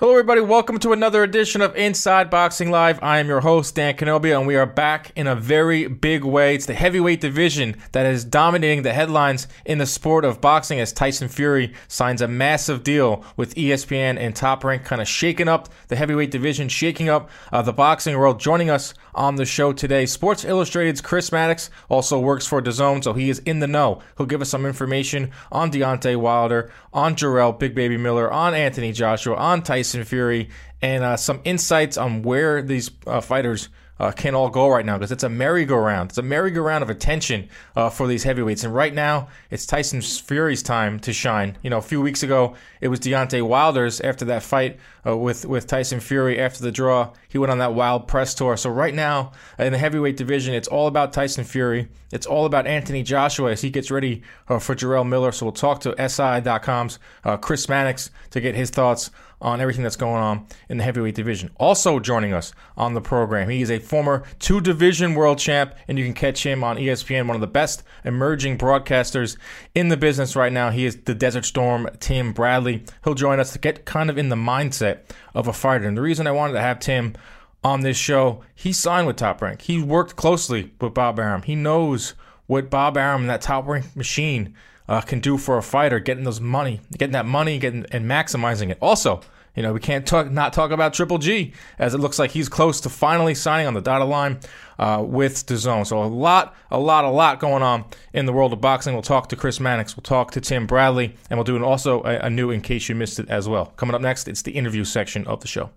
Hello, everybody. Welcome to another edition of Inside Boxing Live. I am your host, Dan Canobia, and we are back in a very big way. It's the heavyweight division that is dominating the headlines in the sport of boxing as Tyson Fury signs a massive deal with ESPN and Top Rank, kind of shaking up the heavyweight division, shaking up the boxing world. Joining us on the show today, Sports Illustrated's Chris Maddox also works for DAZN, so he is in the know. He'll give us some information on Deontay Wilder, on Jarrell Big Baby Miller, on Anthony Joshua, on Tyson Fury, and some insights on where these fighters can all go right now, because it's a merry-go-round. It's a merry-go-round of attention for these heavyweights, and right now it's Tyson Fury's time to shine. You know, a few weeks ago it was Deontay Wilder's after that fight with Tyson Fury after the draw. He went on that wild press tour. So right now in the heavyweight division, it's all about Tyson Fury. It's all about Anthony Joshua as he gets ready for Jarrell Miller. So we'll talk to SI.com's Chris Mannix to get his thoughts on everything that's going on in the heavyweight division. Also joining us on the program, he is a former two-division world champ, and you can catch him on ESPN, one of the best emerging broadcasters in the business right now. He is the Desert Storm, Tim Bradley. He'll join us to get kind of in the mindset of a fighter. And the reason I wanted to have Tim on this show, he signed with Top Rank. He worked closely with Bob Arum. He knows what Bob Arum and that Top Rank machine can do for a fighter, getting that money, and maximizing it. Also, you know, we can't not talk about Triple G, as it looks like he's close to finally signing on the dotted line with DAZN. So a lot going on in the world of boxing. We'll talk to Chris Mannix, we'll talk to Tim Bradley, and we'll do also a new In Case You Missed It as well. Coming up next, it's the interview section of the show.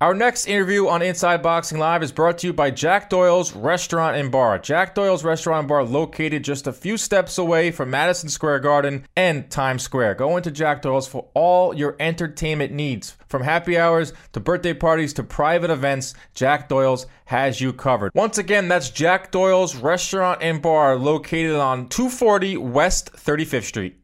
Our next interview on Inside Boxing Live is brought to you by Jack Doyle's Restaurant and Bar. Jack Doyle's Restaurant and Bar, located just a few steps away from Madison Square Garden and Times Square. Go into Jack Doyle's for all your entertainment needs. From happy hours to birthday parties to private events, Jack Doyle's has you covered. Once again, that's Jack Doyle's Restaurant and Bar, located on 240 West 35th Street.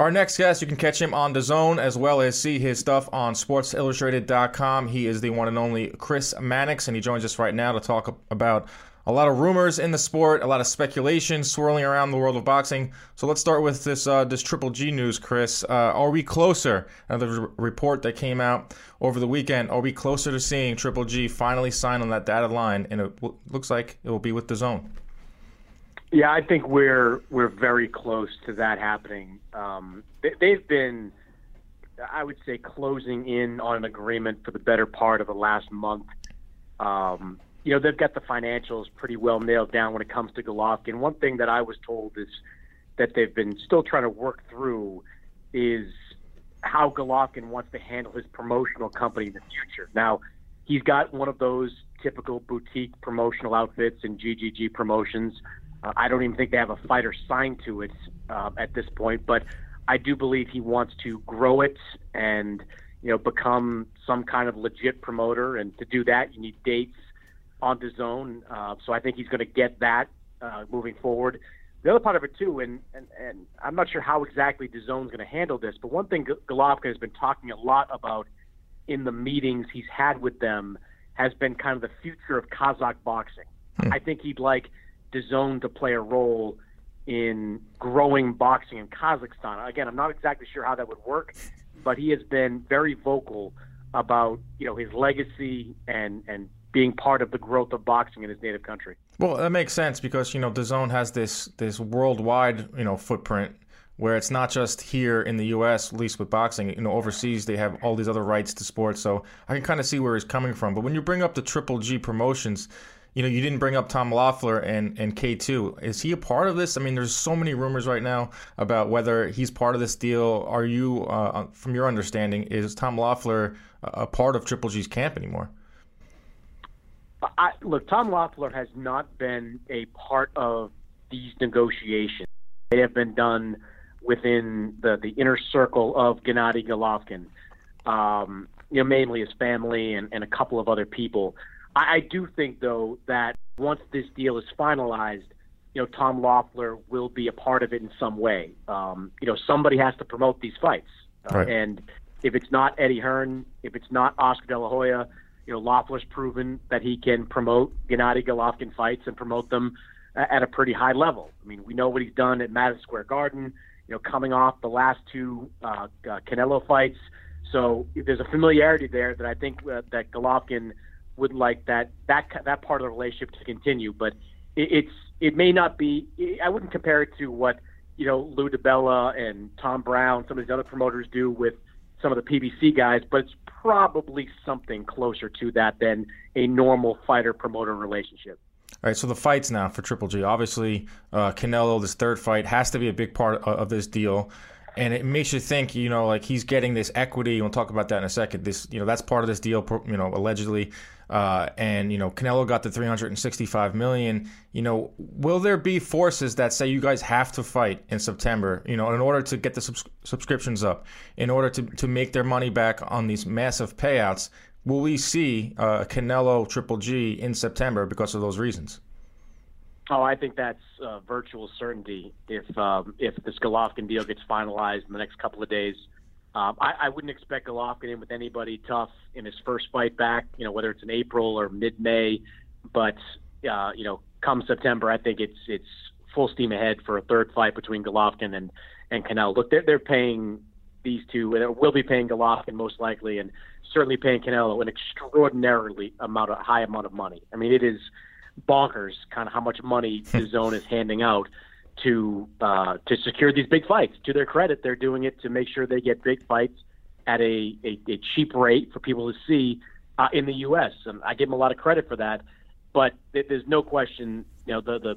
Our next guest, you can catch him on DAZN as well as see his stuff on sportsillustrated.com. He is the one and only Chris Mannix, and he joins us right now to talk about a lot of rumors in the sport, a lot of speculation swirling around the world of boxing. So let's start with this Triple G news, Chris. Are we closer? Another report that came out over the weekend. Are we closer to seeing Triple G finally sign on that dotted line? And it looks like it will be with DAZN. Yeah, I think we're very close to that happening. They've been, I would say, closing in on an agreement for the better part of the last month. You know, they've got the financials pretty well nailed down when it comes to Golovkin. One thing that I was told is that they've been still trying to work through is how Golovkin wants to handle his promotional company in the future. Now, he's got one of those typical boutique promotional outfits and GGG Promotions. I don't even think they have a fighter signed to it at this point, but I do believe he wants to grow it and, you know, become some kind of legit promoter. And to do that, you need dates on DAZN. So I think he's going to get that moving forward. The other part of it, too, and I'm not sure how exactly DAZN is going to handle this, but one thing Golovkin has been talking a lot about in the meetings he's had with them has been kind of the future of Kazakh boxing. I think he'd like DAZN to play a role in growing boxing in Kazakhstan. Again, I'm not exactly sure how that would work, but he has been very vocal about, you know, his legacy and being part of the growth of boxing in his native country. Well, that makes sense because, you know, DAZN has this worldwide, you know, footprint where it's not just here in the U.S., at least with boxing. You know, overseas they have all these other rights to sports, so I can kind of see where he's coming from. But when you bring up the Triple G Promotions, you know, you didn't bring up Tom Loeffler and K2. Is he a part of this? I mean, there's so many rumors right now about whether he's part of this deal. Are you, from your understanding, is Tom Loeffler a part of Triple G's camp anymore? Look, Tom Loeffler has not been a part of these negotiations. They have been done within the inner circle of Gennady Golovkin, mainly his family and a couple of other people. I do think, though, that once this deal is finalized, Tom Loeffler will be a part of it in some way. Somebody has to promote these fights. Right. And if it's not Eddie Hearn, if it's not Oscar De La Hoya, Loeffler's proven that he can promote Gennady Golovkin fights and promote them at a pretty high level. I mean, we know what he's done at Madison Square Garden, coming off the last two Canelo fights. So there's a familiarity there that I think that Golovkin would like that part of the relationship to continue. But it may not be. I wouldn't compare it to what Lou DiBella and Tom Brown, some of these other promoters, do with some of the PBC guys, but it's probably something closer to that than a normal fighter-promoter relationship. All right, so the fights now for Triple G. Obviously, Canelo, this third fight, has to be a big part of this deal. And it makes you think, like he's getting this equity. We'll talk about that in a second. This, that's part of this deal, allegedly. And Canelo got the $365 million. Will there be forces that say you guys have to fight in September, in order to get the subscriptions up, in order to make their money back on these massive payouts? Will we see Canelo Triple G in September because of those reasons? Oh, I think that's virtual certainty if this Golovkin deal gets finalized in the next couple of days. I wouldn't expect Golovkin in with anybody tough in his first fight back, whether it's in April or mid-May. But, come September, I think it's full steam ahead for a third fight between Golovkin and Canelo. Look, they're paying these two, and will be paying Golovkin most likely, and certainly paying Canelo an extraordinarily high amount of money. I mean, it is bonkers kind of how much money DAZN is handing out to secure these big fights. To their credit, they're doing it to make sure they get big fights at a cheap rate for people to see in the U.S. And I give them a lot of credit for that. But there's no question, the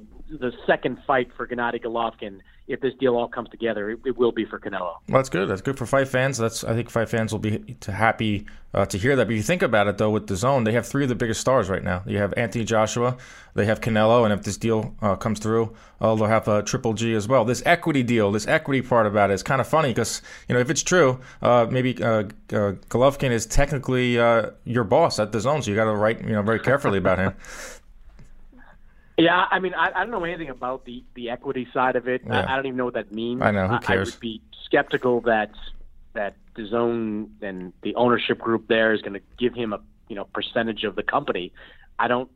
second fight for Gennady Golovkin, if this deal all comes together, it will be for Canelo. Well, that's good. That's good for fight fans. I think fight fans will be happy to hear that. But you think about it, though, with DAZN, they have three of the biggest stars right now. You have Anthony Joshua, they have Canelo, and if this deal comes through, they'll have a Triple G as well. This equity deal, this equity part about it is kind of funny because, if it's true, maybe Golovkin is technically your boss at DAZN, so you got to write very carefully about him. Yeah, I mean, I don't know anything about the equity side of it. Yeah. I don't even know what that means. I know, who cares? I would be skeptical that DAZN and the ownership group there is going to give him a percentage of the company. I don't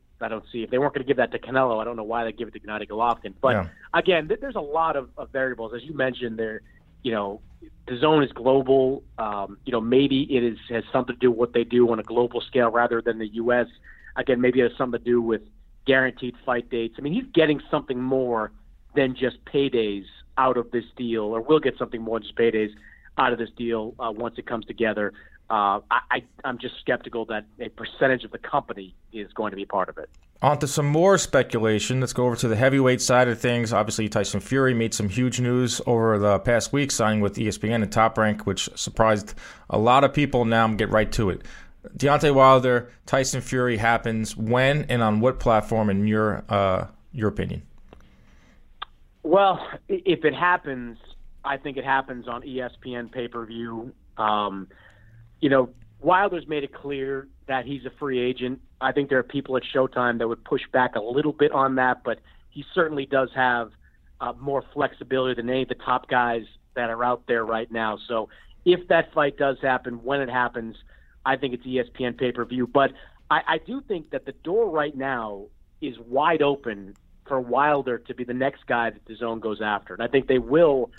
see, if they weren't going to give that to Canelo, I don't know why they give it to Gennady Golovkin. But again, there's a lot of variables, as you mentioned. There, DAZN is global. Maybe it has something to do with what they do on a global scale rather than the U.S. Again, maybe it has something to do with guaranteed fight dates. I mean, he's getting something more than just paydays out of this deal, or will get something more than just paydays out of this deal once it comes together. I'm just skeptical that a percentage of the company is going to be part of it. On to some more speculation. Let's go over to the heavyweight side of things. Obviously, Tyson Fury made some huge news over the past week, signing with ESPN and Top Rank, which surprised a lot of people. Now I'm going to get right to it. Deontay Wilder, Tyson Fury happens when and on what platform, in your opinion? Well, if it happens, I think it happens on ESPN pay-per-view. Wilder's made it clear that he's a free agent. I think there are people at Showtime that would push back a little bit on that, but he certainly does have more flexibility than any of the top guys that are out there right now. So if that fight does happen, when it happens, I think it's ESPN pay-per-view. But I do think that the door right now is wide open for Wilder to be the next guy that DAZN goes after. And I think they will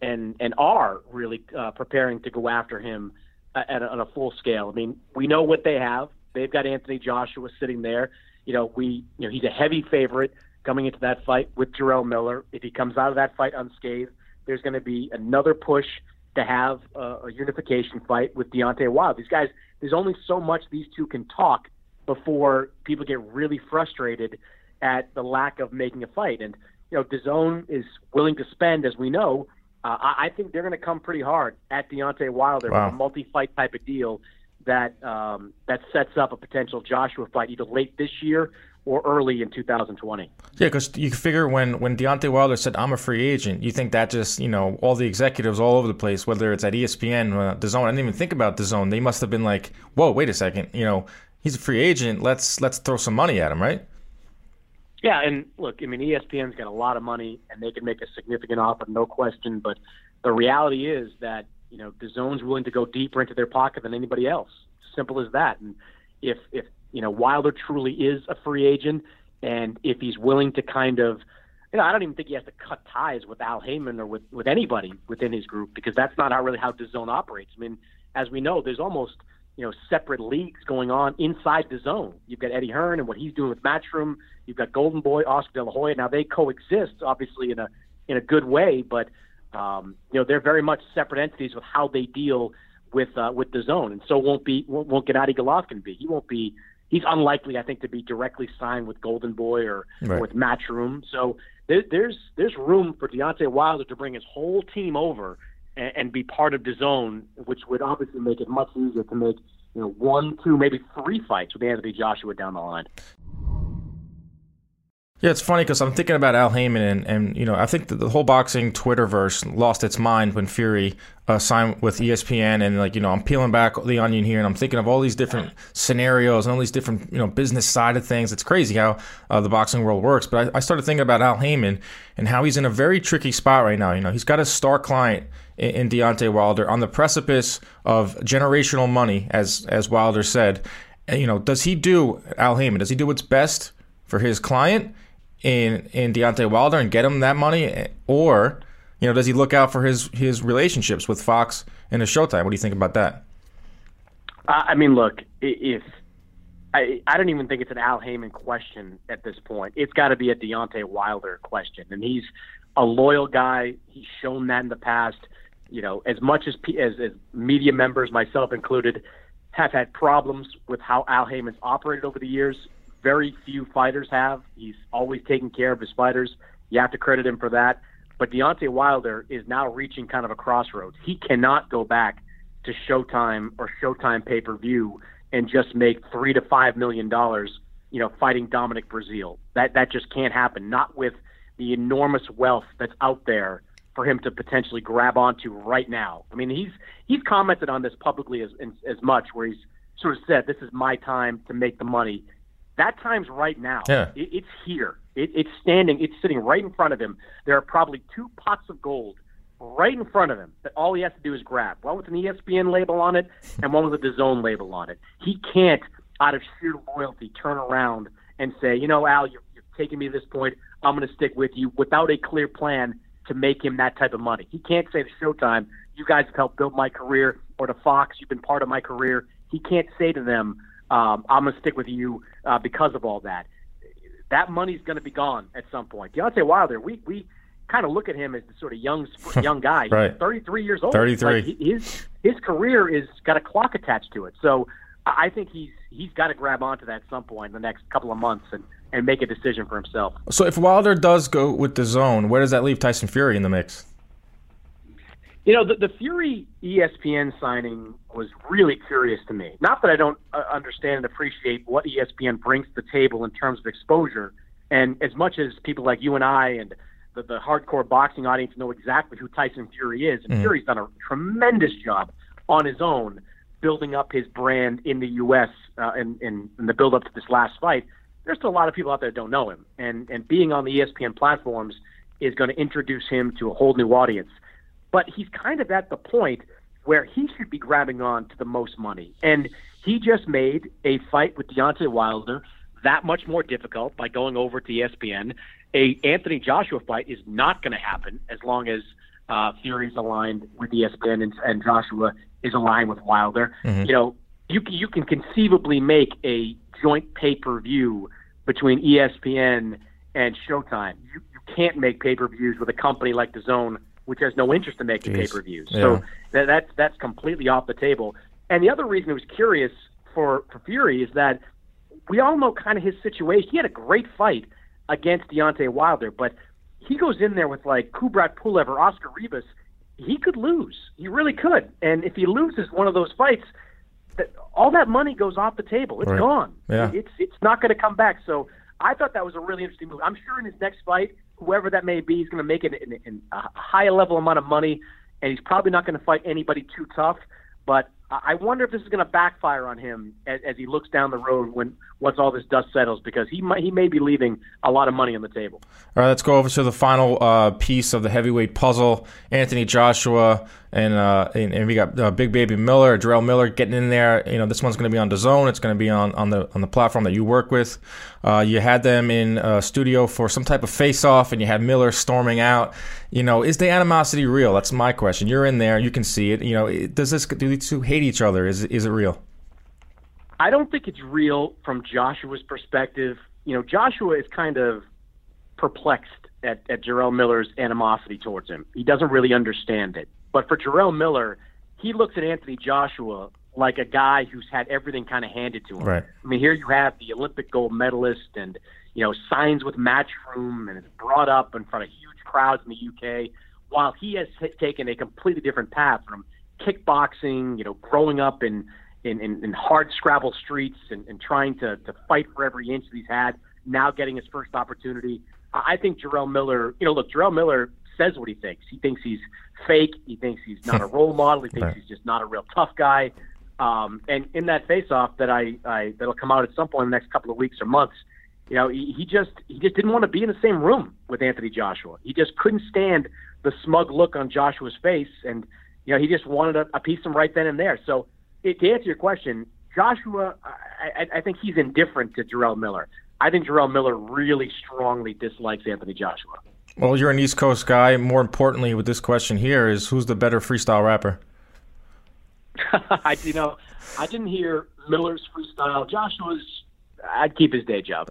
and are really preparing to go after him on a full scale. I mean, we know what they have. They've got Anthony Joshua sitting there. He's a heavy favorite coming into that fight with Jarrell Miller. If he comes out of that fight unscathed, there's going to be another push to have a unification fight with Deontay Wilder. These guys, there's only so much these two can talk before people get really frustrated at the lack of making a fight. And, DAZN is willing to spend, as we know. I think they're going to come pretty hard at Deontay Wilder with a multi-fight type of deal that sets up a potential Joshua fight either late this year or early in 2020. Yeah, because you figure when Deontay Wilder said, I'm a free agent, you think that just, you know, all the executives all over the place, whether it's at ESPN, DAZN, I didn't even think about DAZN. They must have been like, whoa, wait a second, you know, he's a free agent. Let's throw some money at him, right? Yeah, and look, I mean, ESPN's got a lot of money, and they can make a significant offer, no question. But the reality is that, you know, DAZN's willing to go deeper into their pocket than anybody else. Simple as that. And if you know, Wilder truly is a free agent, and if he's willing to kind of, you know, I don't even think he has to cut ties with Al Haymon or with anybody within his group, because that's not how DAZN operates. I mean, as we know, there's almost, you know, separate leagues going on inside DAZN. You've got Eddie Hearn and what he's doing with Matchroom. You've got Golden Boy, Oscar De La Hoya. Now they coexist, obviously, in a good way, but you know, they're very much separate entities with how they deal with DAZN, and so won't Gennady Golovkin be? He won't be. He's unlikely, I think, to be directly signed with Golden Boy or with Matchroom. So there's room for Deontay Wilder to bring his whole team over and be part of DAZN, which would obviously make it much easier to make, you know, 1, 2, maybe 3 fights with Anthony Joshua down the line. Yeah, it's funny because I'm thinking about Al Haymon, and you know, I think that the whole boxing Twitterverse lost its mind when Fury signed with ESPN, and like, you know, I'm peeling back the onion here, and I'm thinking of all these different scenarios and all these different, you know, business side of things. It's crazy how the boxing world works. But I started thinking about Al Haymon and how he's in a very tricky spot right now. You know, he's got a star client in Deontay Wilder on the precipice of generational money, as Wilder said. And, you know, does Al Haymon do what's best for his client in Deontay Wilder and get him that money, or, you know, does he look out for his relationships with Fox and his Showtime? What do you think about that? I mean, look, I don't even think it's an Al Haymon question at this point. It's got to be a Deontay Wilder question, and he's a loyal guy. He's shown that in the past. You know, as much as media members, myself included, have had problems with how Al Heyman's operated over the years, very few fighters have. He's always taken care of his fighters. You have to credit him for that. But Deontay Wilder is now reaching kind of a crossroads. He cannot go back to Showtime or Showtime pay-per-view and just make $3 to $5 million, you know, fighting Dominic Brazil. That just can't happen. Not with the enormous wealth that's out there for him to potentially grab onto right now. I mean, he's commented on this publicly as much, where he's sort of said, this is my time to make the money. That time's right now. Yeah. It's here. It's standing. It's sitting right in front of him. There are probably 2 pots of gold right in front of him that all he has to do is grab. One with an ESPN label on it and one with a DAZN label on it. He can't, out of sheer loyalty, turn around and say, you know, Al, you're taking me to this point. I'm going to stick with you, without a clear plan to make him that type of money. He can't say to Showtime, you guys have helped build my career, or to Fox, you've been part of my career. He can't say to them, I'm going to stick with you because of all that. That money's going to be gone at some point. Deontay Wilder, we kind of look at him as the sort of young guy. Right. He's 33 years old. 33. Like, his career is got a clock attached to it. So I think he's got to grab onto that at some point in the next couple of months and make a decision for himself. So if Wilder does go with DAZN, where does that leave Tyson Fury in the mix? You know, the Fury ESPN signing was really curious to me. Not that I don't understand and appreciate what ESPN brings to the table in terms of exposure, and as much as people like you and I and the hardcore boxing audience know exactly who Tyson Fury is, and Fury's done a tremendous job on his own building up his brand in the U.S. in the build-up to this last fight. There's still a lot of people out there that don't know him, and being on the ESPN platforms is going to introduce him to a whole new audience. But he's kind of at the point where he should be grabbing on to the most money. And he just made a fight with Deontay Wilder that much more difficult by going over to ESPN. A Anthony Joshua fight is not going to happen as long as Fury's aligned with ESPN and Joshua is aligned with Wilder. Mm-hmm. You know, you can conceivably make a joint pay-per-view between ESPN and Showtime. You can't make pay-per-views with a company like DAZN, which has no interest in making pay-per-views. Yeah. So that's completely off the table. And the other reason it was curious for Fury is that we all know kind of his situation. He had a great fight against Deontay Wilder, but he goes in there with like Kubrat Pulev or Oscar Ribas. He could lose. He really could. And if he loses one of those fights, all that money goes off the table. It's gone. Yeah. It's not going to come back. So I thought that was a really interesting move. I'm sure in his next fight, whoever that may be, he's going to make it in a high level amount of money, and he's probably not going to fight anybody too tough. But I wonder if this is going to backfire on him as he looks down the road when once all this dust settles, because he may be leaving a lot of money on the table. All right, let's go over to the final piece of the heavyweight puzzle. Anthony Joshua and we got Big Baby Miller, Jarrell Miller getting in there. You know, this one's going to be on DAZN. It's going to be on the platform that you work with. You had them in studio for some type of face-off, and you had Miller storming out. You know, is the animosity real? That's my question. You're in there, you can see it. You know, do these two hate each other? Is it real? I don't think it's real from Joshua's perspective. You know, Joshua is kind of perplexed at Jarrell Miller's animosity towards him. He doesn't really understand it. But for Jarrell Miller, he looks at Anthony Joshua like a guy who's had everything kind of handed to him. Right. I mean, here you have the Olympic gold medalist and, you know, signs with Matchroom and is brought up in front of huge crowds in the UK, while he has taken a completely different path from kickboxing, you know, growing up in hard scrabble streets and trying to fight for every inch that he's had, now getting his first opportunity. I think Jarrell Miller, you know, look, Jarrell Miller says what he thinks. He thinks he's fake. He thinks he's not a role model. He thinks he's just not a real tough guy. And in that face-off that'll come out at some point in the next couple of weeks or months, you know, he just didn't want to be in the same room with Anthony Joshua. He just couldn't stand the smug look on Joshua's face, and you know, he just wanted a piece of him right then and there. So to answer your question, Joshua, I think he's indifferent to Jarrell Miller. I think Jarrell Miller really strongly dislikes Anthony Joshua. Well, you're an East Coast guy. More importantly, with this question here is, who's the better freestyle rapper? I didn't hear Miller's freestyle. Joshua's, I'd keep his day job.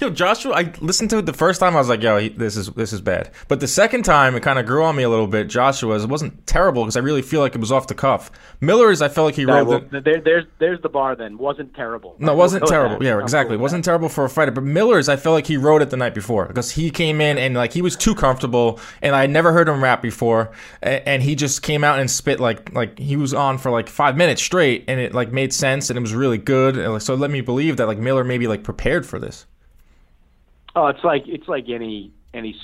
Yo, Joshua, I listened to it the first time. I was like, yo, this is bad. But the second time, it kind of grew on me a little bit. Joshua's, it wasn't terrible because I really feel like it was off the cuff. Miller's, I felt like he rolled it. There's the bar then. Wasn't terrible. No, wasn't terrible. Yeah, exactly. Wasn't terrible for a fighter. But Miller's, I felt like he wrote it the night before because he came in and like he was too comfortable, and I never heard him rap before, and he just came out and spit like he was on for like 5 minutes straight, and it like made sense and it was really good. And, like, so it let me believe that like Miller maybe like prepared for this. Oh, it's like any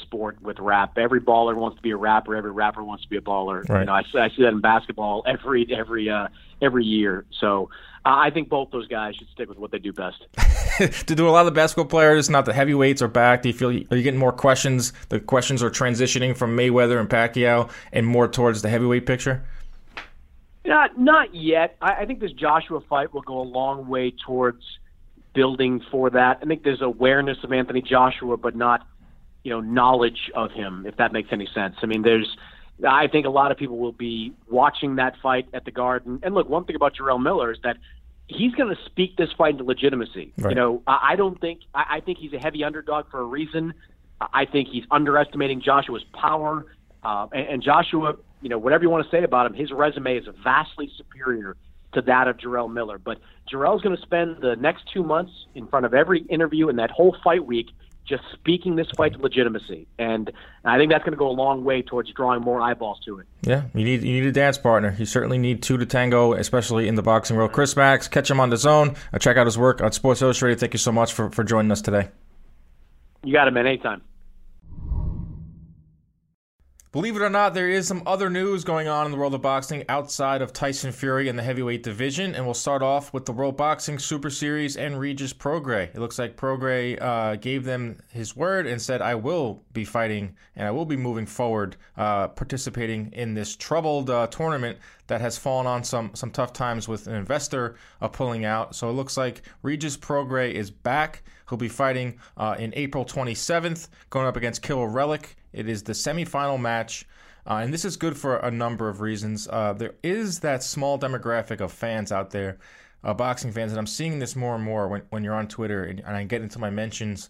sport with rap. Every baller wants to be a rapper. Every rapper wants to be a baller. Right. You know, I see that in basketball every year. So I think both those guys should stick with what they do best. Do a lot of the basketball players, not the heavyweights, are back? Do you feel are you getting more questions? The questions are transitioning from Mayweather and Pacquiao and more towards the heavyweight picture. Not yet. I think this Joshua fight will go a long way towards building for that. I think there's awareness of Anthony Joshua, but not, you know, knowledge of him, if that makes any sense. I mean, I think a lot of people will be watching that fight at the Garden. And look, one thing about Jarrell Miller is that he's going to speak this fight into legitimacy. Right. You know, I think he's a heavy underdog for a reason. I think he's underestimating Joshua's power. And Joshua, you know, whatever you want to say about him, his resume is vastly superior to that of Jarrell Miller. But Jarrell's going to spend the next 2 months in front of every interview and that whole fight week just speaking this fight to legitimacy. And I think that's going to go a long way towards drawing more eyeballs to it. Yeah, you need a dance partner. You certainly need two to tango, especially in the boxing world. Chris Maddox, catch him on DAZN. Check out his work on Sports Illustrated. Thank you so much for joining us today. You got it, man. Anytime. Believe it or not, there is some other news going on in the world of boxing outside of Tyson Fury and the heavyweight division, and we'll start off with the World Boxing Super Series and Regis Prograis. It looks like Prograis gave them his word and said, I will be fighting and I will be moving forward, participating in this troubled tournament that has fallen on some tough times with an investor pulling out. So it looks like Regis Prograis is back. He'll be fighting in April 27th, going up against Killer Relic. It is the semifinal match, and this is good for a number of reasons. There is that small demographic of fans out there, boxing fans, and I'm seeing this more and more when you're on Twitter and I get into my mentions,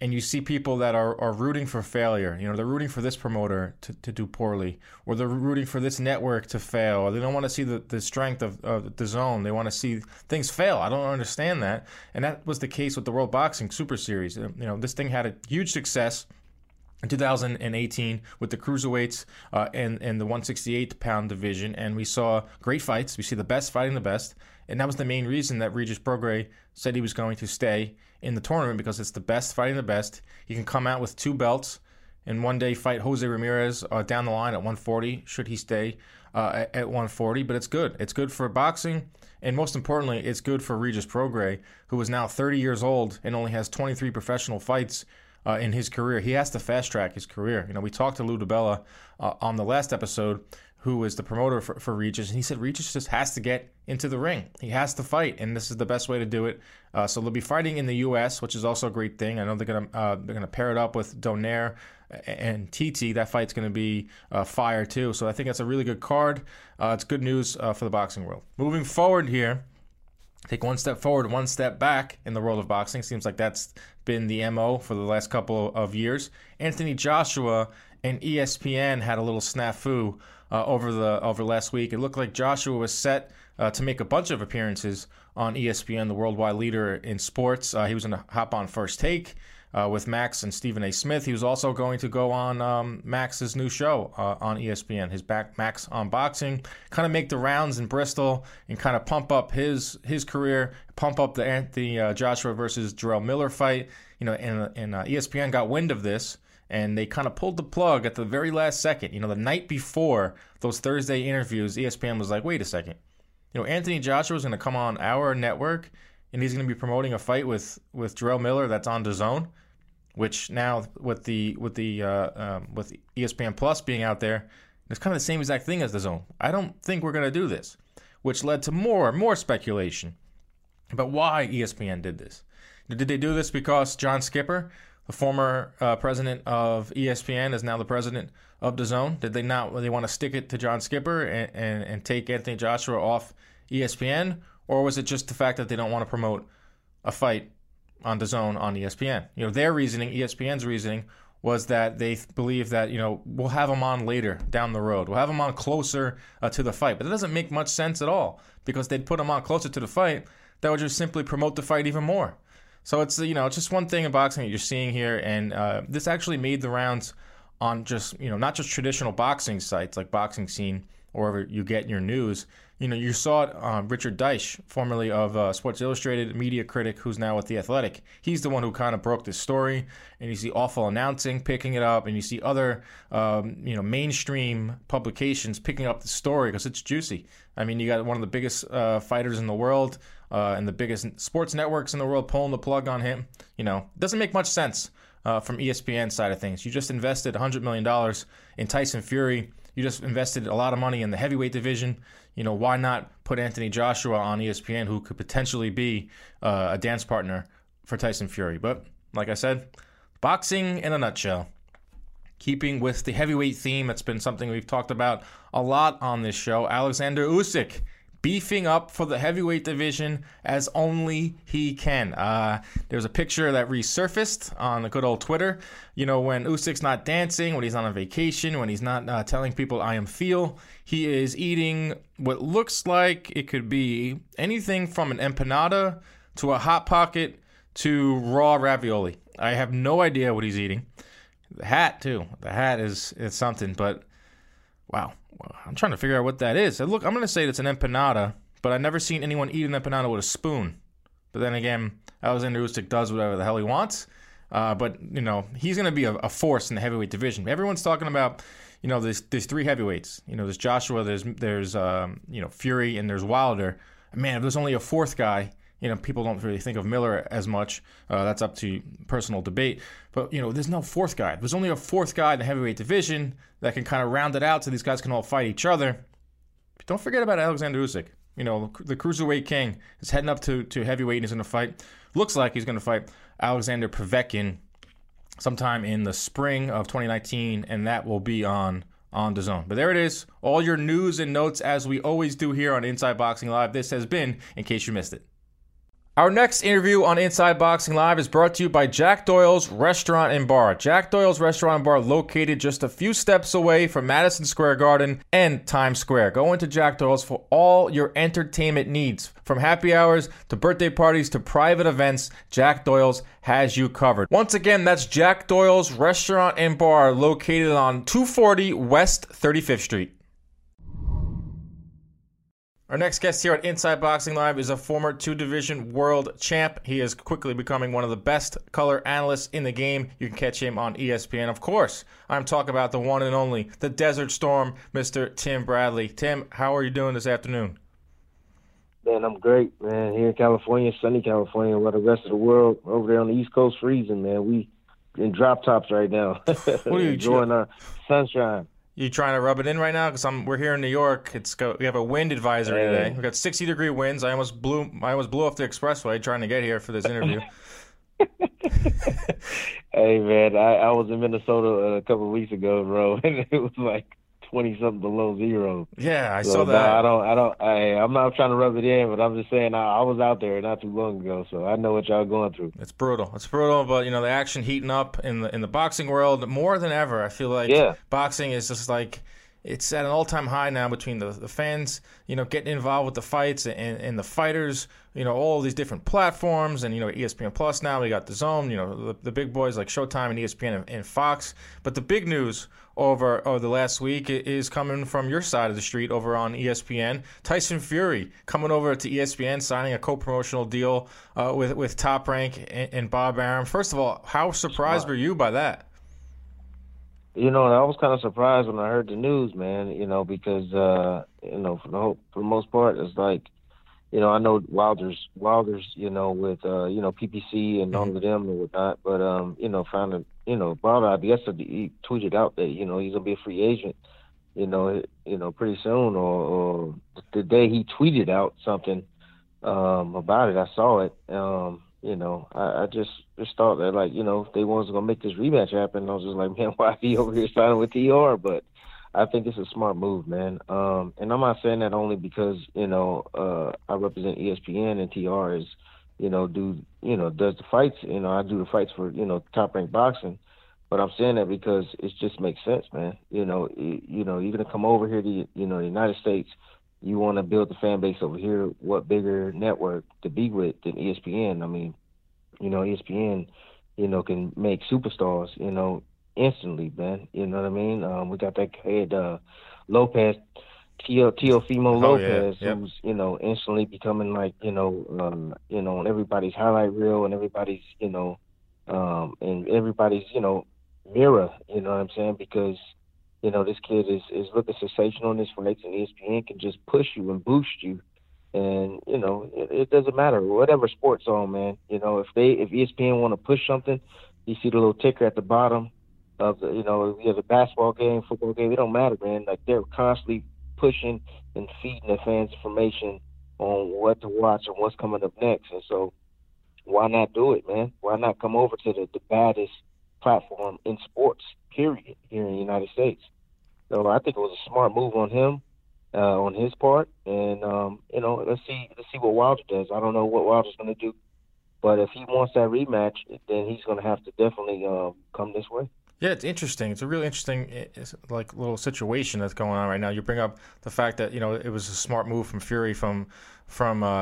and you see people that are rooting for failure. You know, they're rooting for this promoter to do poorly, or they're rooting for this network to fail, or they don't want to see the strength of DAZN. They want to see things fail. I don't understand that, and that was the case with the World Boxing Super Series. You know, this thing had a huge success in 2018 with the cruiserweights and the 168 pound division, and we saw great fights. We see the best fighting the best, and that was the main reason that Regis Prograis said he was going to stay in the tournament because it's the best fighting the best. He can come out with two belts and one day fight Jose Ramirez down the line at 140, should he stay at 140. But it's good. It's good for boxing, and most importantly, it's good for Regis Prograis, who is now 30 years old and only has 23 professional fights in his career. He has to fast-track his career. You know, we talked to Lou DiBella on the last episode, who is the promoter for Regis, and he said Regis just has to get into the ring. He has to fight, and this is the best way to do it. So they'll be fighting in the U.S., which is also a great thing. I know they're gonna pair it up with Donaire and TT. That fight's going to be fire, too. So I think that's a really good card. It's good news for the boxing world. Moving forward here, take one step forward, one step back in the world of boxing. Seems like that's been the MO for the last couple of years. Anthony Joshua and ESPN had a little snafu over last week. It looked like Joshua was set to make a bunch of appearances on ESPN, the worldwide leader in sports. He was going to hop on First Take with Max and Stephen A. Smith. He was also going to go on Max's new show on ESPN, his Max on Boxing, kind of make the rounds in Bristol and kind of pump up his career, pump up the Anthony Joshua versus Jarrell Miller fight. You know, and ESPN got wind of this, and they kind of pulled the plug at the very last second. You know, the night before those Thursday interviews, ESPN was like, wait a second. You know, Anthony Joshua is going to come on our network, and he's going to be promoting a fight with Jarrell Miller that's on DAZN. Which now with ESPN Plus being out there, it's kind of the same exact thing as DAZN. I don't think we're going to do this, which led to more speculation about why ESPN did this. Did they do this because John Skipper, the former president of ESPN, is now the president of DAZN? Did they not? They want to stick it to John Skipper and take Anthony Joshua off ESPN, or was it just the fact that they don't want to promote a fight on DAZN on ESPN? You know, their reasoning, ESPN's reasoning, was that they believe that, you know, we'll have them on later down the road. We'll have them on closer to the fight. But that doesn't make much sense at all, because they'd put them on closer to the fight. That would just simply promote the fight even more. So it's, you know, it's just one thing in boxing that you're seeing here. And this actually made the rounds on just, you know, not just traditional boxing sites like Boxing Scene or wherever you get your news. You know, you saw it, Richard Deitch, formerly of Sports Illustrated, media critic, who's now with The Athletic. He's the one who kind of broke this story, and you see Awful Announcing picking it up, and you see other, you know, mainstream publications picking up the story because it's juicy. I mean, you got one of the biggest fighters in the world and the biggest sports networks in the world pulling the plug on him. You know, it doesn't make much sense from ESPN's side of things. You just invested $100 million in Tyson Fury. You just invested a lot of money in the heavyweight division. You know, why not put Anthony Joshua on ESPN, who could potentially be a dance partner for Tyson Fury? But like I said, boxing in a nutshell. Keeping with the heavyweight theme, that's been something we've talked about a lot on this show. Alexander Usyk beefing up for the heavyweight division as only he can. There's a picture that resurfaced on the good old Twitter. You know, when Usyk's not dancing, when he's on a vacation, when he's not telling people I am feel, he is eating what looks like it could be anything from an empanada to a hot pocket to raw ravioli. I have no idea what he's eating. The hat, too. The hat is something, but wow. I'm trying to figure out what that is. Look, I'm going to say it's an empanada, but I've never seen anyone eat an empanada with a spoon. But then again, Alexander Usyk does whatever the hell he wants. But, you know, he's going to be a force in the heavyweight division. Everyone's talking about, you know, there's three heavyweights. You know, there's Joshua, there's you know, Fury, and there's Wilder. Man, if there's only a fourth guy, you know, people don't really think of Miller as much. That's up to personal debate. But, you know, there's no fourth guy. There's only a fourth guy in the heavyweight division that can kind of round it out so these guys can all fight each other. But don't forget about Alexander Usyk. You know, the cruiserweight king is heading up to heavyweight, and he's going to fight. Looks like he's going to fight Alexander Povetkin sometime in the spring of 2019, and that will be on DAZN. But there it is. All your news and notes, as we always do here on Inside Boxing Live. This has been In Case You Missed It. Our next interview on Inside Boxing Live is brought to you by Jack Doyle's Restaurant and Bar. Jack Doyle's Restaurant and Bar, located just a few steps away from Madison Square Garden and Times Square. Go into Jack Doyle's for all your entertainment needs. From happy hours to birthday parties to private events, Jack Doyle's has you covered. Once again, that's Jack Doyle's Restaurant and Bar, located on 240 West 35th Street. Our next guest here at Inside Boxing Live is a former two-division world champ. He is quickly becoming one of the best color analysts in the game. You can catch him on ESPN. Of course, I'm talking about the one and only, the Desert Storm, Mr. Tim Bradley. Tim, how are you doing this afternoon? Man, I'm great, man. Here in California, sunny California, where the rest of the world, over there on the East Coast, freezing, man. We in drop tops right now. What are you enjoying our sunshine? You trying to rub it in right now? Because we're here in New York. We have a wind advisory today. We've got 60-degree winds. I almost blew off the expressway trying to get here for this interview. Hey, man, I was in Minnesota a couple of weeks ago, bro, and it was like 20-something below zero. Yeah, I saw that. I'm not trying to rub it in, but I'm just saying I was out there not too long ago, so I know what y'all going through. It's brutal. It's brutal, but you know the action heating up in the boxing world more than ever. I feel like boxing is just like it's at an all-time high now between the fans, you know, getting involved with the fights and the fighters, you know, all these different platforms and, you know, ESPN Plus now, we got DAZN, you know, the big boys like Showtime and ESPN and Fox. But the big news over the last week is coming from your side of the street over on ESPN. Tyson Fury coming over to ESPN, signing a co-promotional deal with Top Rank and Bob Arum. First of all, how surprised were you by that? You know, and I was kind of surprised when I heard the news, man, you know, because, you know, for the most part, it's like, you know, I know Wilder's, you know, with, you know, PBC and all of them and whatnot, but, you know, Wilder, I guess he tweeted out that, you know, he's going to be a free agent, you know, pretty soon, or the day he tweeted out something about it, I saw it, you know, I just thought that, like, you know, if they was going to make this rematch happen, I was just like, man, why are you over here signing with TR? But I think it's a smart move, man. And I'm not saying that only because, you know, I represent ESPN and TR is, you know, does the fights. You know, I do the fights for, you know, Top Rank Boxing. But I'm saying that because it just makes sense, man. You know, you're going to come over here to, you know, the United States. You want to build the fan base over here. What bigger network to be with than ESPN? I mean, you know, ESPN, you know, can make superstars, you know, instantly, man. You know what I mean? We got that kid, Lopez, Teofimo Lopez, who's, you know, instantly becoming like, you know, on everybody's highlight reel and everybody's, you know, and everybody's, you know, mirror. You know what I'm saying? Because, you know, this kid is looking sensational in this race, and ESPN can just push you and boost you. And, you know, it doesn't matter. Whatever sport's on, man, you know, if ESPN want to push something, you see the little ticker at the bottom of the, you know, we have a basketball game, football game, it don't matter, man. Like, they're constantly pushing and feeding the fans information on what to watch and what's coming up next. And so why not do it, man? Why not come over to the baddest platform in sports, period, here in the United States? So I think it was a smart move on him, on his part, and you know, let's see what Wilder does. I don't know what Wilder's going to do, but if he wants that rematch, then he's going to have to definitely come this way. Yeah, it's interesting. It's a really interesting, like, little situation that's going on right now. You bring up the fact that, you know, it was a smart move from Fury from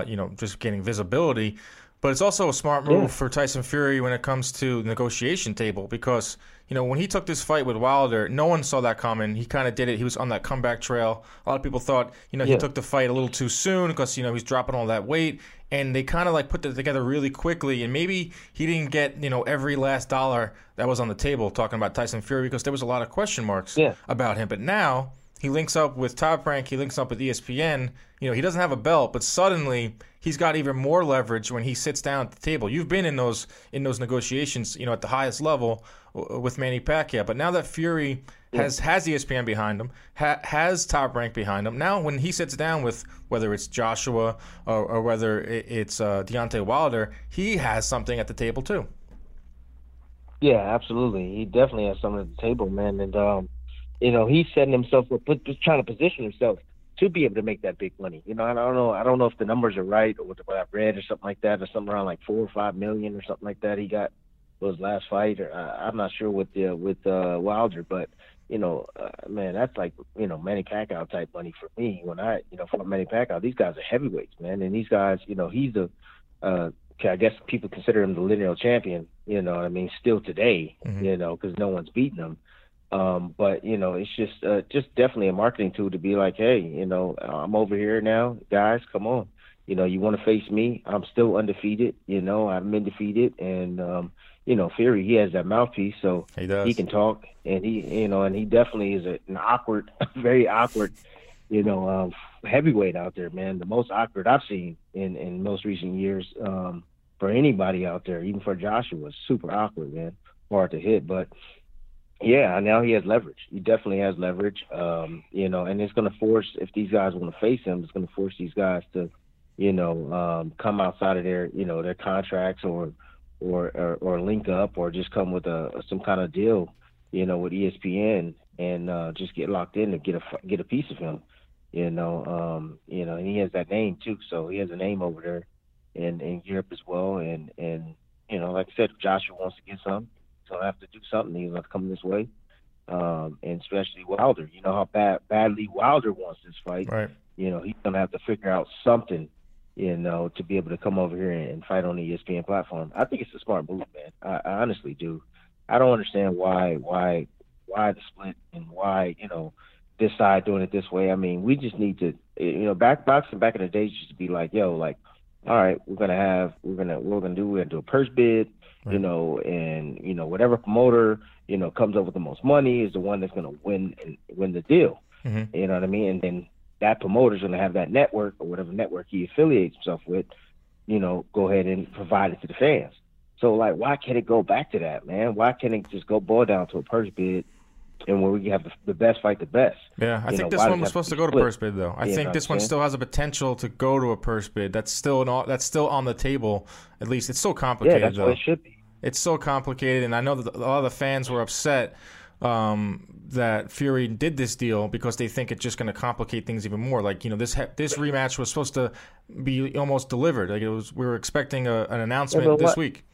you know, just gaining visibility. But it's also a smart move for Tyson Fury when it comes to the negotiation table, because, you know, when he took this fight with Wilder, no one saw that coming. He kind of did it. He was on that comeback trail. A lot of people thought, you know, he took the fight a little too soon because, you know, he's dropping all that weight. And they kind of, like, put that together really quickly. And maybe he didn't get, you know, every last dollar that was on the table talking about Tyson Fury, because there was a lot of question marks about him. But now he links up with Top Rank. He links up with ESPN. You know, he doesn't have a belt, but suddenly he's got even more leverage when he sits down at the table. You've been in those negotiations, you know, at the highest level with Manny Pacquiao. But now that Fury has ESPN behind him, has Top Rank behind him, now when he sits down with whether it's Joshua or whether it's Deontay Wilder, he has something at the table too. Yeah, absolutely. He definitely has something at the table, man. And, you know, he's setting himself up, just trying to position himself to be able to make that big money. You know, I don't know if the numbers are right or what I've read or something like that, or something around like $4 or $5 million or something like that he got for his last fight. Or I'm not sure with Wilder, but, you know, man, that's like, you know, Manny Pacquiao type money for me. When I, you know, for Manny Pacquiao, these guys are heavyweights, man, and these guys, you know, he's the, I guess people consider him the lineal champion. You know what I mean? Still today, you know, because no one's beating him. But, you know, it's just definitely a marketing tool to be like, hey, you know, I'm over here now. Guys, come on. You know, you want to face me? I'm still undefeated. You know, I've been defeated. And, you know, Fury, he has that mouthpiece, so he can talk. And he, you know, and he definitely is an awkward, very awkward, you know, heavyweight out there, man. The most awkward I've seen in most recent years for anybody out there, even for Joshua. Super awkward, man. Hard to hit. But, yeah, now he has leverage. He definitely has leverage, you know, and it's going to force, if these guys want to face him, it's going to force these guys to, you know, come outside of their, you know, their contracts or link up or just come with some kind of deal, you know, with ESPN and just get locked in and get a piece of him, you know, and he has that name too. So he has a name over there in Europe as well. And, you know, like I said, if Joshua wants to get some, he's going to have to do something. He's going to come this way. And especially Wilder, you know, how badly Wilder wants this fight. Right. You know, he's going to have to figure out something, you know, to be able to come over here and fight on the ESPN platform. I think it's a smart move, man. I honestly do. I don't understand why the split and why, you know, this side doing it this way. I mean, we just need to, you know, boxing back in the day used to be like, yo, like, all right, we're gonna do a purse bid, right. You know, and you know whatever promoter, you know, comes up with the most money is the one that's gonna win the deal. Mm-hmm. You know what I mean? And then that promoter's gonna have that network or whatever network he affiliates himself with, you know, go ahead and provide it to the fans. So like, why can't it go back to that, man? Why can't it just boil down to a purse bid? And where we have the best fight the best. Yeah, I think this one was supposed to go to purse bid, though. I think this one still has a potential to go to a purse bid. That's still on the table, at least. It's so complicated, though. Yeah, that's what it should be. It's so complicated, and I know that a lot of the fans were upset that Fury did this deal because they think it's just going to complicate things even more. Like, you know, this rematch was supposed to be almost delivered. Like, we were expecting an announcement this week.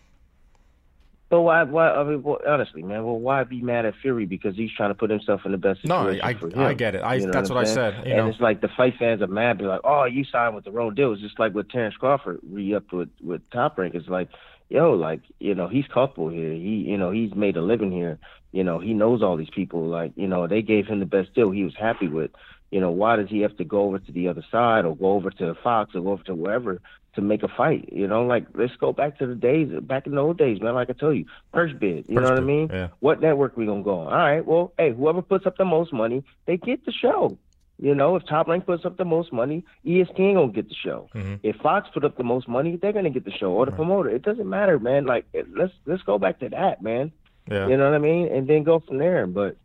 But why? I mean, well, honestly, man. Well, why be mad at Fury because he's trying to put himself in the best situation? No, for him. I get it. That's what I said. You know? It's like the fight fans are mad. Be like, oh, you signed with the wrong deal. It's just like with Terrence Crawford re-upped with Top Rank. It's like, yo, like, you know, he's comfortable here. He, you know, he's made a living here. You know, he knows all these people. Like, you know, they gave him the best deal. He was happy with. You know, why does he have to go over to the other side or go over to Fox or go over to wherever to make a fight? You know, like, let's go back to the days, back in the old days, man. Like I tell you, purse bid, you know what I mean? Yeah. What network we going to go on? All right, well, hey, whoever puts up the most money, they get the show. You know, if Top Rank puts up the most money, ESPN going to get the show. Mm-hmm. If Fox put up the most money, they're going to get the show or the promoter. It doesn't matter, man. Like, let's go back to that, man. Yeah. You know what I mean? And then go from there. But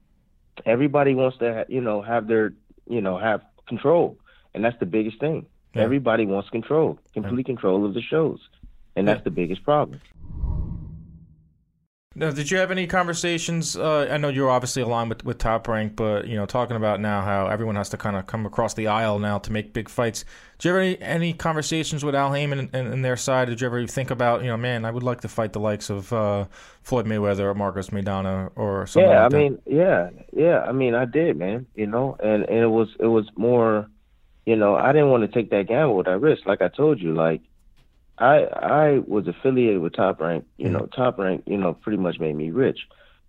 everybody wants to, you know, have their, you know, have control. And that's the biggest thing. Yeah. Everybody wants control, complete control of the shows. And that's the biggest problem. Now, did you have any conversations? I know you're obviously aligned with Top Rank, but, you know, talking about now how everyone has to kind of come across the aisle now to make big fights. Did you ever have any conversations with Al Haymon and their side? Did you ever think about, you know, man, I would like to fight the likes of Floyd Mayweather or Marcos Maidana or something like that? I mean, I did, man, you know, and it was more, you know, I didn't want to take that gamble with that risk. Like I told you, like, I was affiliated with Top Rank, you know, Top Rank, you know, pretty much made me rich,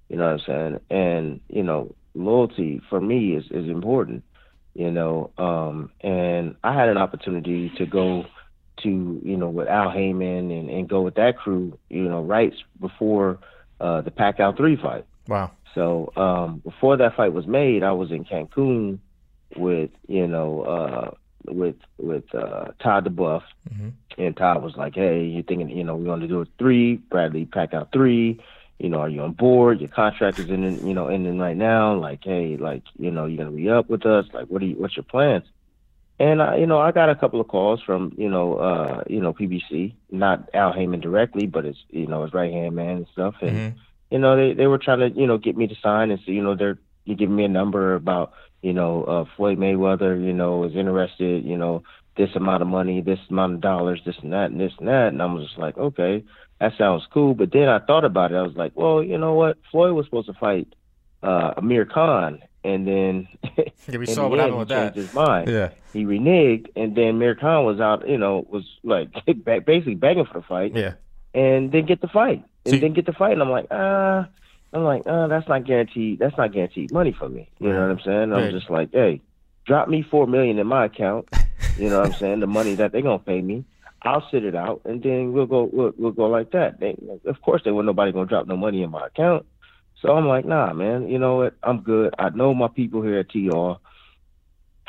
you know what I'm saying? And, you know, loyalty for me is important, you know, and I had an opportunity to go to, you know, with Al Haymon and go with that crew, you know, right before the Pacquiao 3 fight. Wow. So before that fight was made, I was in Cancun with, you know, with Todd the Buff, and Todd was like, hey, you're thinking, you know, we're going to do a 3, Bradley Pacquiao 3, you know, are you on board? Your contract is in, you know, ending right now. Like, hey, like, you know, you're going to be up with us. Like, what's your plans? And I, you know, I got a couple of calls from, you know, PBC, not Al Haymon directly, but it's, you know, his right hand man and stuff. And, you know, they were trying to, you know, get me to sign. And so, you know, they're giving me a number about, you know, Floyd Mayweather, you know, is interested, you know, this amount of money, this amount of dollars, this and that, and this and that. And I was just like, okay, that sounds cool. But then I thought about it. I was like, well, you know what? Floyd was supposed to fight Amir Khan. And then we saw what happened with that. He changed his mind. Yeah. He reneged. And then Amir Khan was out, you know, was like basically begging for the fight. Yeah. And then get the fight. And I'm like, I'm like, that's not guaranteed. That's not guaranteed money for me. You know what I'm saying? I'm just like, hey, drop me $4 million in my account. You know what I'm saying? The money that they're gonna pay me, I'll sit it out, and then we'll go like that. They, of course, there wasn't nobody gonna drop no money in my account. So I'm like, nah, man. You know what? I'm good. I know my people here at TR.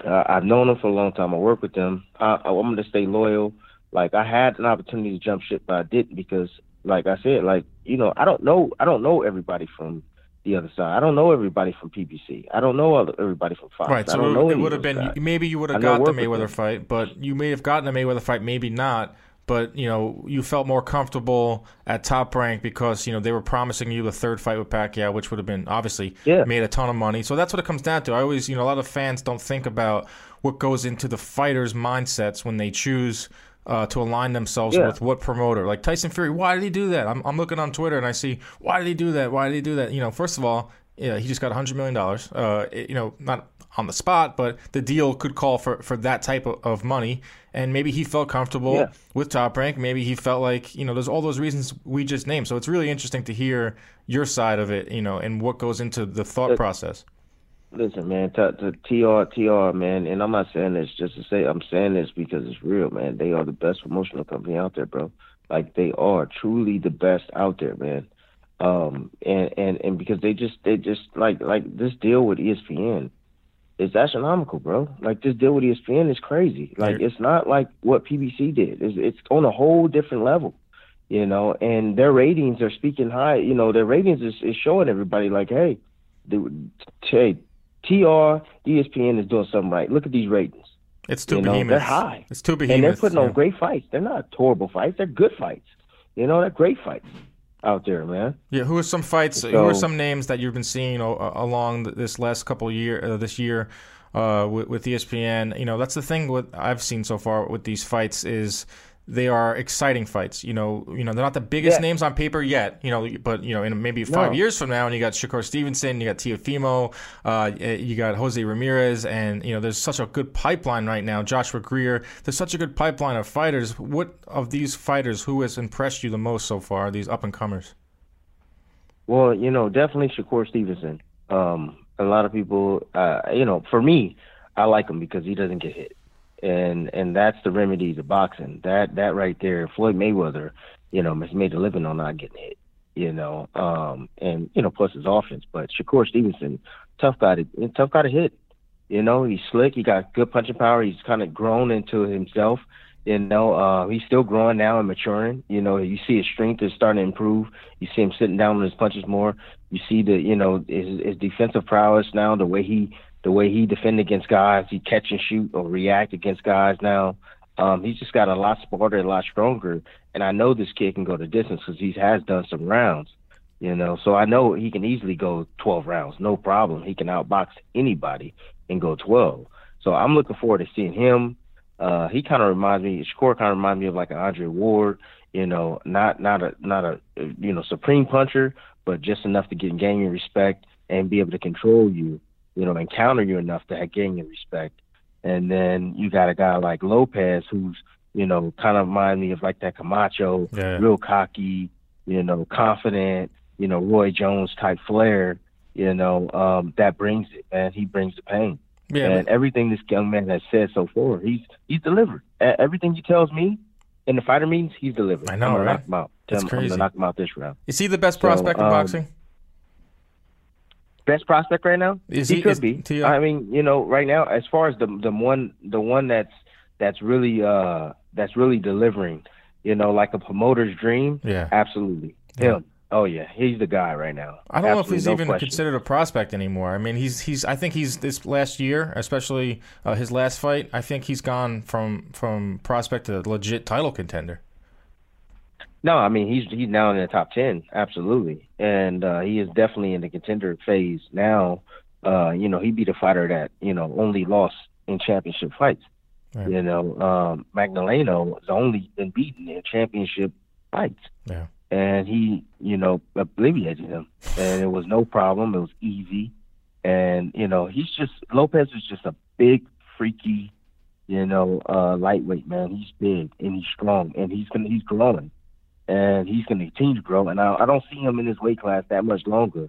I've known them for a long time. I work with them. I'm gonna stay loyal. Like, I had an opportunity to jump ship, but I didn't because, like I said, like, you know, I don't know everybody from the other side. I don't know everybody from PBC. I don't know everybody from Fox. Right, so it would have been maybe you would have got the Mayweather fight, but you may have gotten the Mayweather fight, maybe not. But, you know, you felt more comfortable at Top Rank because, you know, they were promising you the third fight with Pacquiao, which would have been obviously made a ton of money. So that's what it comes down to. I always, you know, a lot of fans don't think about what goes into the fighters' mindsets when they choose to align themselves with what promoter. Like Tyson Fury, why did he do that? I'm looking on Twitter and I see, why did he do that? Why did he do that? You know, first of all, yeah, he just got $100 million. You know, not on the spot, but the deal could call for that type of money. And maybe he felt comfortable with Top Rank. Maybe he felt like, you know, there's all those reasons we just named. So it's really interesting to hear your side of it, you know, and what goes into the thought process. Listen, man, TR, man, and I'm not saying this just to say, I'm saying this because it's real, man. They are the best promotional company out there, bro. Like, they are truly the best out there, man. And because they just like this deal with ESPN is astronomical, bro. Like, this deal with ESPN is crazy. Like, it's not like what PBC did. It's on a whole different level, you know, and their ratings are speaking high. You know, their ratings is showing everybody like, hey, TR, ESPN is doing something right. Look at these ratings. It's too behemoth. They're high. It's too behemoth. And they're putting on great fights. They're not horrible fights. They're good fights. You know, they're great fights out there, man. Yeah, who are some fights? So, who are some names that you've been seeing along this last couple of year, this year, with ESPN? You know, that's the thing. What I've seen so far with these fights is they are exciting fights. You know, they're not the biggest names on paper yet. You know, but you know, in maybe 5 years from now, and you got Shakur Stevenson, you got Teofimo, you got Jose Ramirez, and you know, there's such a good pipeline right now. Joshua Greer, there's such a good pipeline of fighters. What of these fighters, who has impressed you the most so far? These up and comers. Well, you know, definitely Shakur Stevenson. A lot of people, you know, for me, I like him because he doesn't get hit. And that's the remedy to boxing. That right there, Floyd Mayweather, you know, has made a living on not getting hit, you know. And you know, plus his offense. But Shakur Stevenson, tough guy to hit. You know, he's slick. He got good punching power. He's kind of grown into himself. You know, he's still growing now and maturing. You know, you see his strength is starting to improve. You see him sitting down on his punches more. You see the, you know, his defensive prowess now. The way he defend against guys, he catch and shoot or react against guys now. He's just got a lot smarter, a lot stronger. And I know this kid can go the distance because he has done some rounds, you know. So I know he can easily go 12 rounds, no problem. He can outbox anybody and go 12. So I'm looking forward to seeing him. He kind of reminds me, Shakur kind of reminds me of like an Andre Ward, you know, not a you know, supreme puncher, but just enough to gain your respect and be able to control you. You know, encounter you enough to gain your respect. And then you got a guy like Lopez who's, you know, kind of reminds me of like that Camacho, real cocky, you know, confident, you know, Roy Jones type flair, you know, that brings it, man. He brings the pain. Yeah, and everything this young man has said so far, he's delivered. Everything he tells me in the fighter meetings, he's delivered. I know, I'm gonna knock him out. That's crazy. I'm going to knock him out this round. Is he the best prospect in boxing? Best prospect right now? He could be. I mean, you know, right now, as far as the one that's really delivering, you know, like a promoter's dream. Yeah, absolutely. Yeah. Him. Oh yeah, he's the guy right now. I don't know if he's even considered a prospect anymore. I mean, he's. I think he's this last year, especially his last fight. I think he's gone from prospect to legit title contender. No, I mean, he's now in the top 10, absolutely. And he is definitely in the contender phase now. You know, he'd be the fighter that, you know, only lost in championship fights. Right. You know, Magdaleno has only been beaten in championship fights. Yeah. And he, you know, obliterated him. And it was no problem. It was easy. And, you know, Lopez is just a big, freaky, you know, lightweight, man. He's big and he's strong and he's growing. and he's going to change, bro. And I don't see him in his weight class that much longer.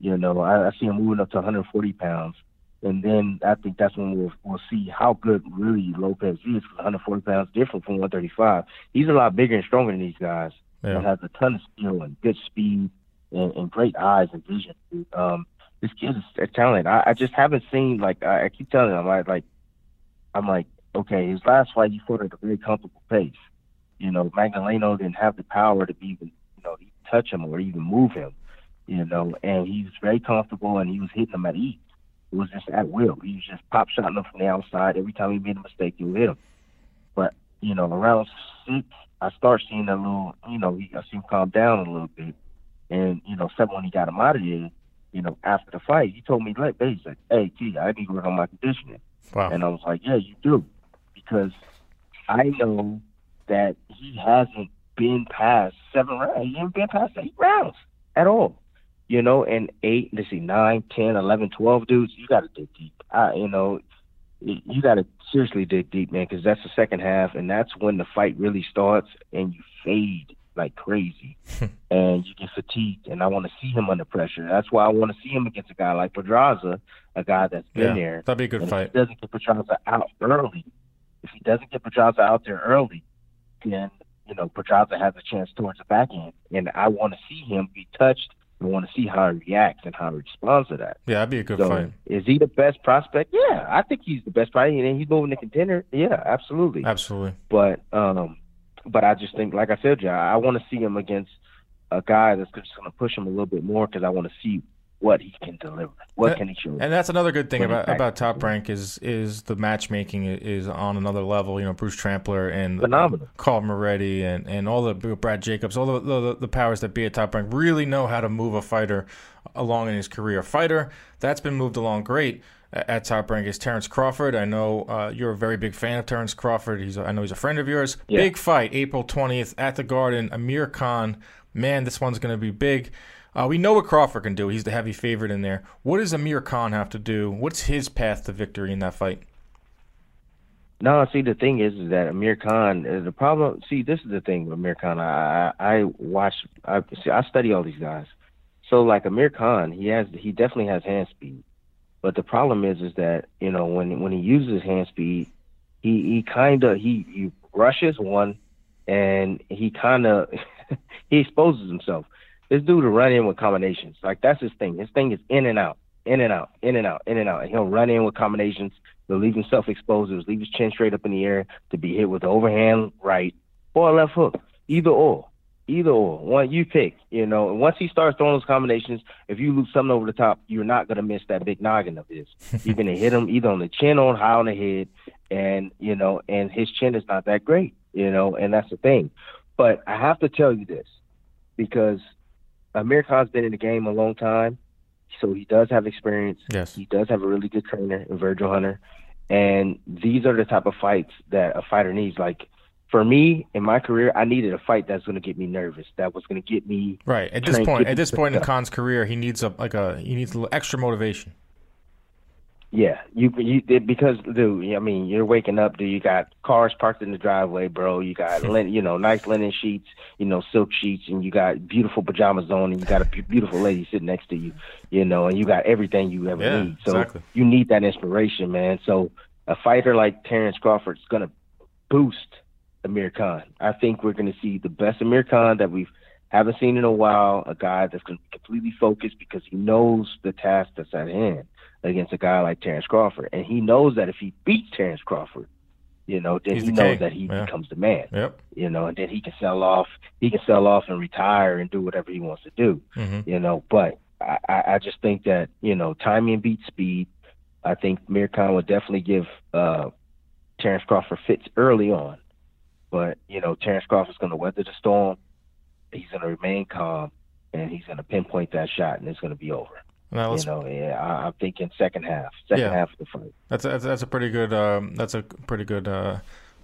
You know, I see him moving up to 140 pounds. And then I think that's when we'll see how good really Lopez is. 140 pounds different from 135. He's a lot bigger and stronger than these guys. Yeah. And has a ton of skill and good speed and great eyes and vision. This kid is a talent. I just haven't seen, like, I keep telling him, I'm like, okay, his last fight, he fought at a very comfortable pace. You know, Magdaleno didn't have the power to even, you know, touch him or even move him, you know, and he was very comfortable and he was hitting him at ease. It was just at will. He was just pop-shotting him from the outside. Every time he made a mistake, he would hit him. But, you know, around 6, I start seeing a little, you know, I see him calm down a little bit. And, you know, 7, when he got him out of there, you know, after the fight, he told me, like, basically, hey, T, I need to work on my conditioning. Wow. And I was like, yeah, you do. Because I know that he hasn't been past 7 rounds. He hasn't been past 8 rounds at all. You know, and 8, 9, 10, 11, 12 dudes, you got to dig deep. You know, you got to seriously dig deep, man, because that's the second half, and that's when the fight really starts, and you fade like crazy, and you get fatigued, and I want to see him under pressure. That's why I want to see him against a guy like Pedraza, a guy that's been there. That'd be a good fight. If he doesn't get Pedraza out early, then, you know, Pedraza has a chance towards the back end, and I want to see him be touched. I want to see how he reacts and how he responds to that. Yeah, that'd be a good fight. Is he the best prospect? Yeah, I think he's the best prospect. And he's moving to contender. Yeah, absolutely. Absolutely. But I just think, like I said, I want to see him against a guy that's just going to push him a little bit more because I want to see what he can deliver. What can he show? And that's another good thing about Top Rank is the matchmaking is on another level. You know, Bruce Trampler and Carl Moretti and all the Brad Jacobs, all the powers that be at Top Rank really know how to move a fighter along in his career. A fighter that's been moved along great at Top Rank is Terrence Crawford. I know you're a very big fan of Terrence Crawford. I know he's a friend of yours. Yeah. Big fight, April 20th at the Garden. Amir Khan, man, this one's going to be big. We know what Crawford can do. He's the heavy favorite in there. What does Amir Khan have to do? What's his path to victory in that fight? No, see, the thing is that Amir Khan, the problem, see, this is the thing with Amir Khan. I study all these guys. So, like, Amir Khan, he definitely has hand speed. But the problem is that, you know, when he uses hand speed, he rushes one, and he kind of, he exposes himself. This dude will run in with combinations. Like, that's his thing. His thing is in and out, in and out, in and out, in and out. And he'll run in with combinations. He'll leave himself exposed. He'll leave his chin straight up in the air to be hit with the overhand right or a left hook. Either or. One, you pick, you know. And once he starts throwing those combinations, if you lose something over the top, you're not going to miss that big noggin of his. You're going to hit him either on the chin or high on the head. And, you know, and his chin is not that great, you know, and that's the thing. But I have to tell you this because – Amir Khan's been in the game a long time, so he does have experience. Yes. He does have a really good trainer in Virgil Hunter. And these are the type of fights that a fighter needs. Like, for me, in my career, I needed a fight that's going to get me nervous, that was going to get me... Right. At this point in Khan's career, he needs a little extra motivation. Yeah. Because, dude, I mean, you're waking up, dude. You got cars parked in the driveway, bro. You got, you know, nice linen sheets, you know, silk sheets, and you got beautiful pajamas on, and you got a beautiful lady sitting next to you, you know, and you got everything you ever need. So you need that inspiration, man. So a fighter like Terrence Crawford is going to boost Amir Khan. I think we're going to see the best Amir Khan that we haven't seen in a while, a guy that's going to be completely focused because he knows the task that's at hand against a guy like Terrence Crawford. And he knows that if he beats Terrence Crawford, you know, then he knows that he becomes the man. Yep. You know, and then he can sell off. He can sell off and retire and do whatever he wants to do. Mm-hmm. You know, but I just think that, you know, timing beats speed. I think Amir Khan would definitely give Terrence Crawford fits early on. But, you know, Terrence Crawford's going to weather the storm. He's going to remain calm, and he's going to pinpoint that shot, and it's going to be over. You know, I'm thinking second half of the fight. That's a pretty good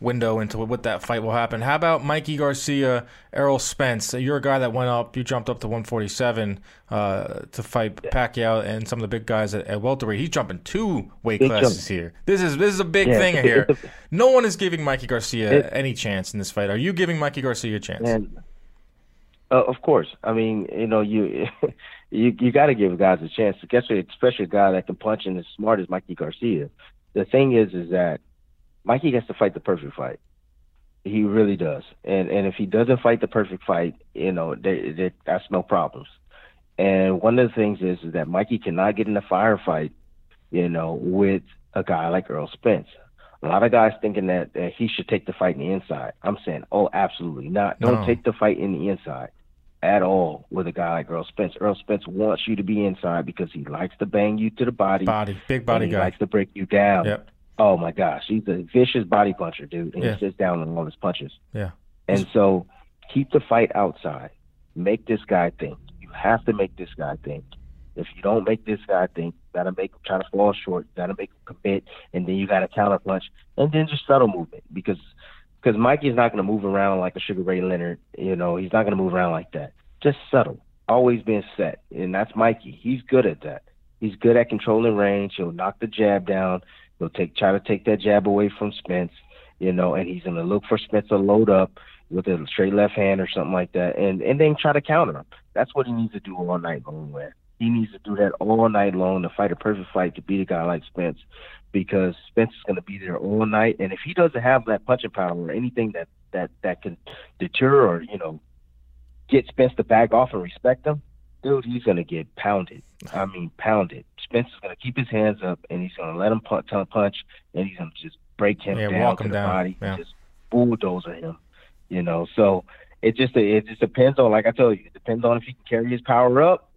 window into what that fight will happen. How about Mikey Garcia, Errol Spence? You're a guy that jumped up to 147 to fight Pacquiao and some of the big guys at welterweight. He's jumping 2 weight classes here. This is a big thing here. No one is giving Mikey Garcia any chance in this fight. Are you giving Mikey Garcia a chance? Man, Of course. I mean, you know, you got to give guys a chance, especially a guy that can punch and is smart as Mikey Garcia. The thing is that Mikey gets to fight the perfect fight. He really does. And if he doesn't fight the perfect fight, you know, that's no problems. And one of the things is that Mikey cannot get in a firefight, you know, with a guy like Errol Spence. A lot of guys thinking that he should take the fight in the inside. I'm saying, oh, absolutely not. Don't take the fight in the inside at all with a guy like Errol Spence. Errol Spence wants you to be inside because he likes to bang you to the body. Big body guy. He likes to break you down. Yep. Oh, my gosh. He's a vicious body puncher, dude. And he sits down on all his punches. Yeah. And so keep the fight outside. Make this guy think. You have to make this guy think. If you don't make this guy think, you got to make him try to fall short. You got to make him commit. And then you got to counter punch. And then just subtle movement. Because Mikey's not going to move around like a Sugar Ray Leonard. You know, he's not going to move around like that. Just subtle. Always being set. And that's Mikey. He's good at that. He's good at controlling range. He'll knock the jab down. He'll try to take that jab away from Spence, you know, and he's going to look for Spence to load up with a straight left hand or something like that, and then try to counter him. That's what he needs to do all night long, man. He needs to do that all night long to fight a perfect fight to beat a guy like Spence, because Spence is going to be there all night. And if he doesn't have that punching power or anything that can deter or, you know, get Spence to back off and respect him, dude, he's going to get pounded. I mean, pounded. Spence is going to keep his hands up, and he's going to let him punch, and he's going to just break him down, walk him down. Body, just bulldozer him, you know. So it just depends on, like I told you, it depends on if he can carry his power up,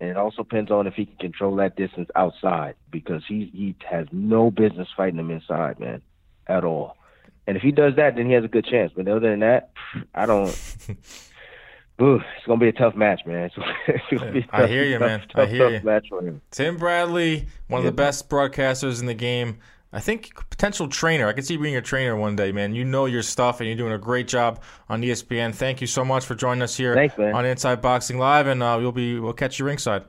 and it also depends on if he can control that distance outside, because he has no business fighting him inside, man, at all. And if he does that, then he has a good chance. But other than that, I don't – Ooh, it's going to be a tough match, man. I hear you, man. I hear you. Tim Bradley, one of the best broadcasters in the game. I think potential trainer. I could see you being a trainer one day, man. You know your stuff, and you're doing a great job on ESPN. Thank you so much for joining us here on Inside Boxing Live, and we'll catch you ringside.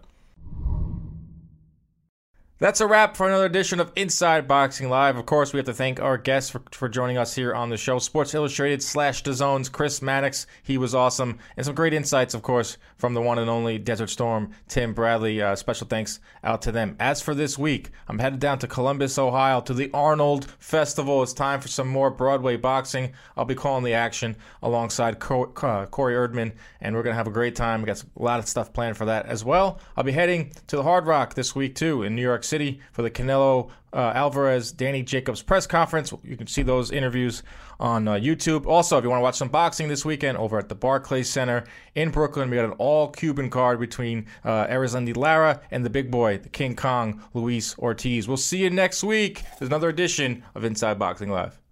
That's a wrap for another edition of Inside Boxing Live. Of course, we have to thank our guests for joining us here on the show. Sports Illustrated / DAZN's Chris Maddox. He was awesome. And some great insights, of course, from the one and only Desert Storm, Tim Bradley. Special thanks out to them. As for this week, I'm headed down to Columbus, Ohio, to the Arnold Festival. It's time for some more Broadway boxing. I'll be calling the action alongside Corey Erdman, and we're going to have a great time. We've got a lot of stuff planned for that as well. I'll be heading to the Hard Rock this week, too, in New York City for the Canelo Alvarez, Danny Jacobs press conference. You can see those interviews on YouTube. Also, if you want to watch some boxing this weekend, over at the Barclays Center in Brooklyn, we got an all-Cuban card between Arizmendi Lara and the big boy, the King Kong, Luis Ortiz. We'll see you next week. There's another edition of Inside Boxing Live.